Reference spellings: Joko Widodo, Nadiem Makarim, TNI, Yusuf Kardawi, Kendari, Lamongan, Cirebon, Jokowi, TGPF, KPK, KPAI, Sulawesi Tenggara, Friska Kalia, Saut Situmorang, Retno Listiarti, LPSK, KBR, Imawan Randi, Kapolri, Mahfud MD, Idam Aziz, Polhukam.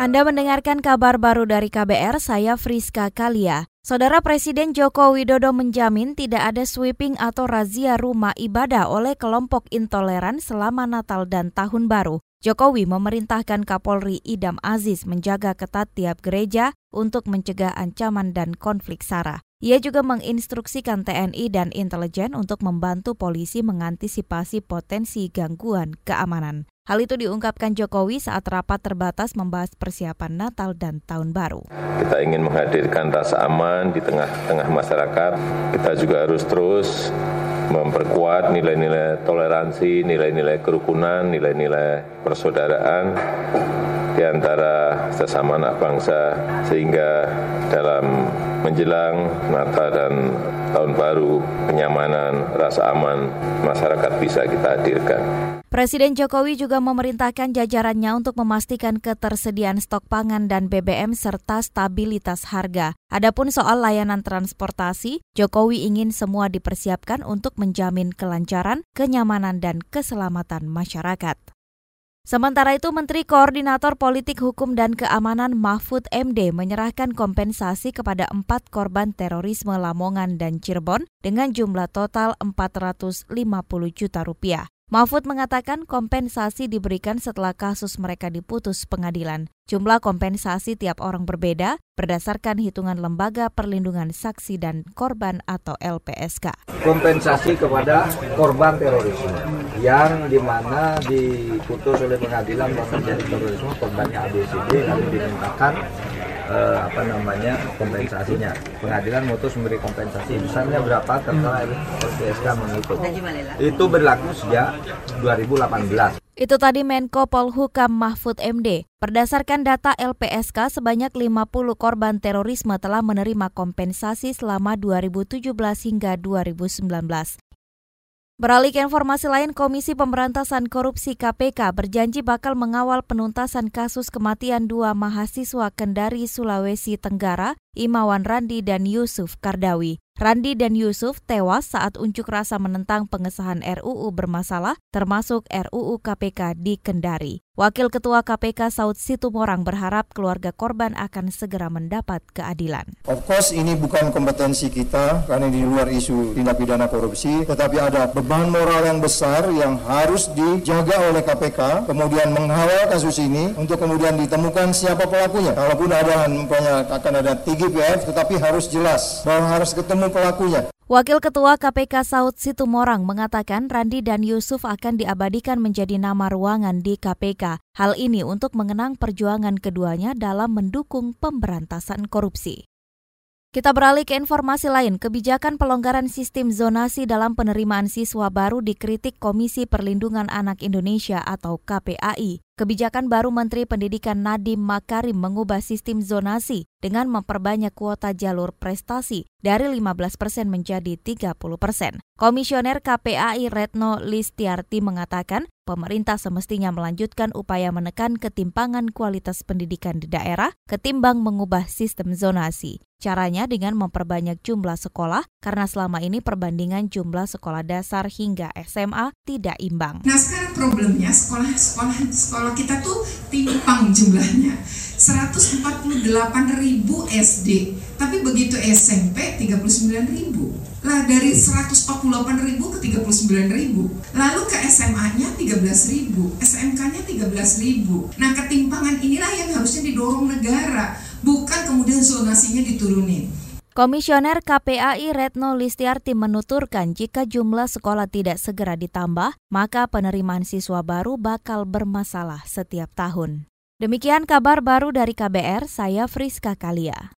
Anda mendengarkan kabar baru dari KBR, saya Friska Kalia. Saudara Presiden Joko Widodo menjamin tidak ada sweeping atau razia rumah ibadah oleh kelompok intoleran selama Natal dan Tahun Baru. Jokowi memerintahkan Kapolri Idam Aziz menjaga ketat tiap gereja untuk mencegah ancaman dan konflik SARA. Ia juga menginstruksikan TNI dan intelijen untuk membantu polisi mengantisipasi potensi gangguan keamanan. Hal itu diungkapkan Jokowi saat rapat terbatas membahas persiapan Natal dan Tahun Baru. Kita ingin menghadirkan rasa aman di tengah-tengah masyarakat. Kita juga harus terus memperkuat nilai-nilai toleransi, nilai-nilai kerukunan, nilai-nilai persaudaraan di antara sesama anak bangsa, sehingga dalam menjelang Natal dan Tahun Baru, kenyamanan, rasa aman masyarakat bisa kita hadirkan. Presiden Jokowi juga memerintahkan jajarannya untuk memastikan ketersediaan stok pangan dan BBM serta stabilitas harga. Adapun soal layanan transportasi, Jokowi ingin semua dipersiapkan untuk menjamin kelancaran, kenyamanan, dan keselamatan masyarakat. Sementara itu, Menteri Koordinator Politik Hukum dan Keamanan Mahfud MD menyerahkan kompensasi kepada 4 korban terorisme Lamongan dan Cirebon dengan jumlah total Rp450 juta. Mahfud mengatakan kompensasi diberikan setelah kasus mereka diputus pengadilan. Jumlah kompensasi tiap orang berbeda berdasarkan hitungan Lembaga Perlindungan Saksi dan Korban atau LPSK. Kompensasi kepada korban terorisme yang dimana diputus oleh pengadilan bahwa menjadi terorisme korbannya ABCD, lalu dimintakan kompensasinya. Pengadilan mutus memberi kompensasi besarnya berapa tertera LPSK menghitung. Itu berlaku sejak 2018. Itu tadi Menko Polhukam Mahfud MD. Berdasarkan data LPSK, sebanyak 50 korban terorisme telah menerima kompensasi selama 2017 hingga 2019. Beralih ke informasi lain, Komisi Pemberantasan Korupsi KPK berjanji bakal mengawal penuntasan kasus kematian 2 mahasiswa Kendari, Sulawesi Tenggara, Imawan Randi dan Yusuf Kardawi. Randi dan Yusuf tewas saat unjuk rasa menentang pengesahan RUU bermasalah, termasuk RUU KPK di Kendari. Wakil Ketua KPK Saut Situmorang berharap keluarga korban akan segera mendapat keadilan. Of course ini bukan kompetensi kita karena di luar isu tindak pidana korupsi, tetapi ada beban moral yang besar yang harus dijaga oleh KPK, kemudian mengawal kasus ini untuk kemudian ditemukan siapa pelakunya. Kalaupun akan ada TGPF, tetapi harus jelas bahwa harus ketemu pelakunya. Wakil Ketua KPK Saut Situmorang mengatakan Randi dan Yusuf akan diabadikan menjadi nama ruangan di KPK. Hal ini untuk mengenang perjuangan keduanya dalam mendukung pemberantasan korupsi. Kita beralih ke informasi lain. Kebijakan pelonggaran sistem zonasi dalam penerimaan siswa baru dikritik Komisi Perlindungan Anak Indonesia atau KPAI. Kebijakan baru Menteri Pendidikan Nadiem Makarim mengubah sistem zonasi dengan memperbanyak kuota jalur prestasi dari 15% menjadi 30%. Komisioner KPAI Retno Listiarti mengatakan pemerintah semestinya melanjutkan upaya menekan ketimpangan kualitas pendidikan di daerah ketimbang mengubah sistem zonasi. Caranya dengan memperbanyak jumlah sekolah karena selama ini perbandingan jumlah sekolah dasar hingga SMA tidak imbang. Nah sekarang problemnya sekolah kita tuh timpang jumlahnya, 148.000 SD, tapi begitu SMP 39.000. Lah dari 148.000 ke 39.000, lalu ke SMA-nya 13.000, SMK-nya 13.000. Nah ketimpangan inilah yang harusnya didorong negara, bukan kemudian zonasinya diturunin. Komisioner KPAI Retno Listiarti menuturkan jika jumlah sekolah tidak segera ditambah, maka penerimaan siswa baru bakal bermasalah setiap tahun. Demikian kabar baru dari KBR, saya Friska Kalia.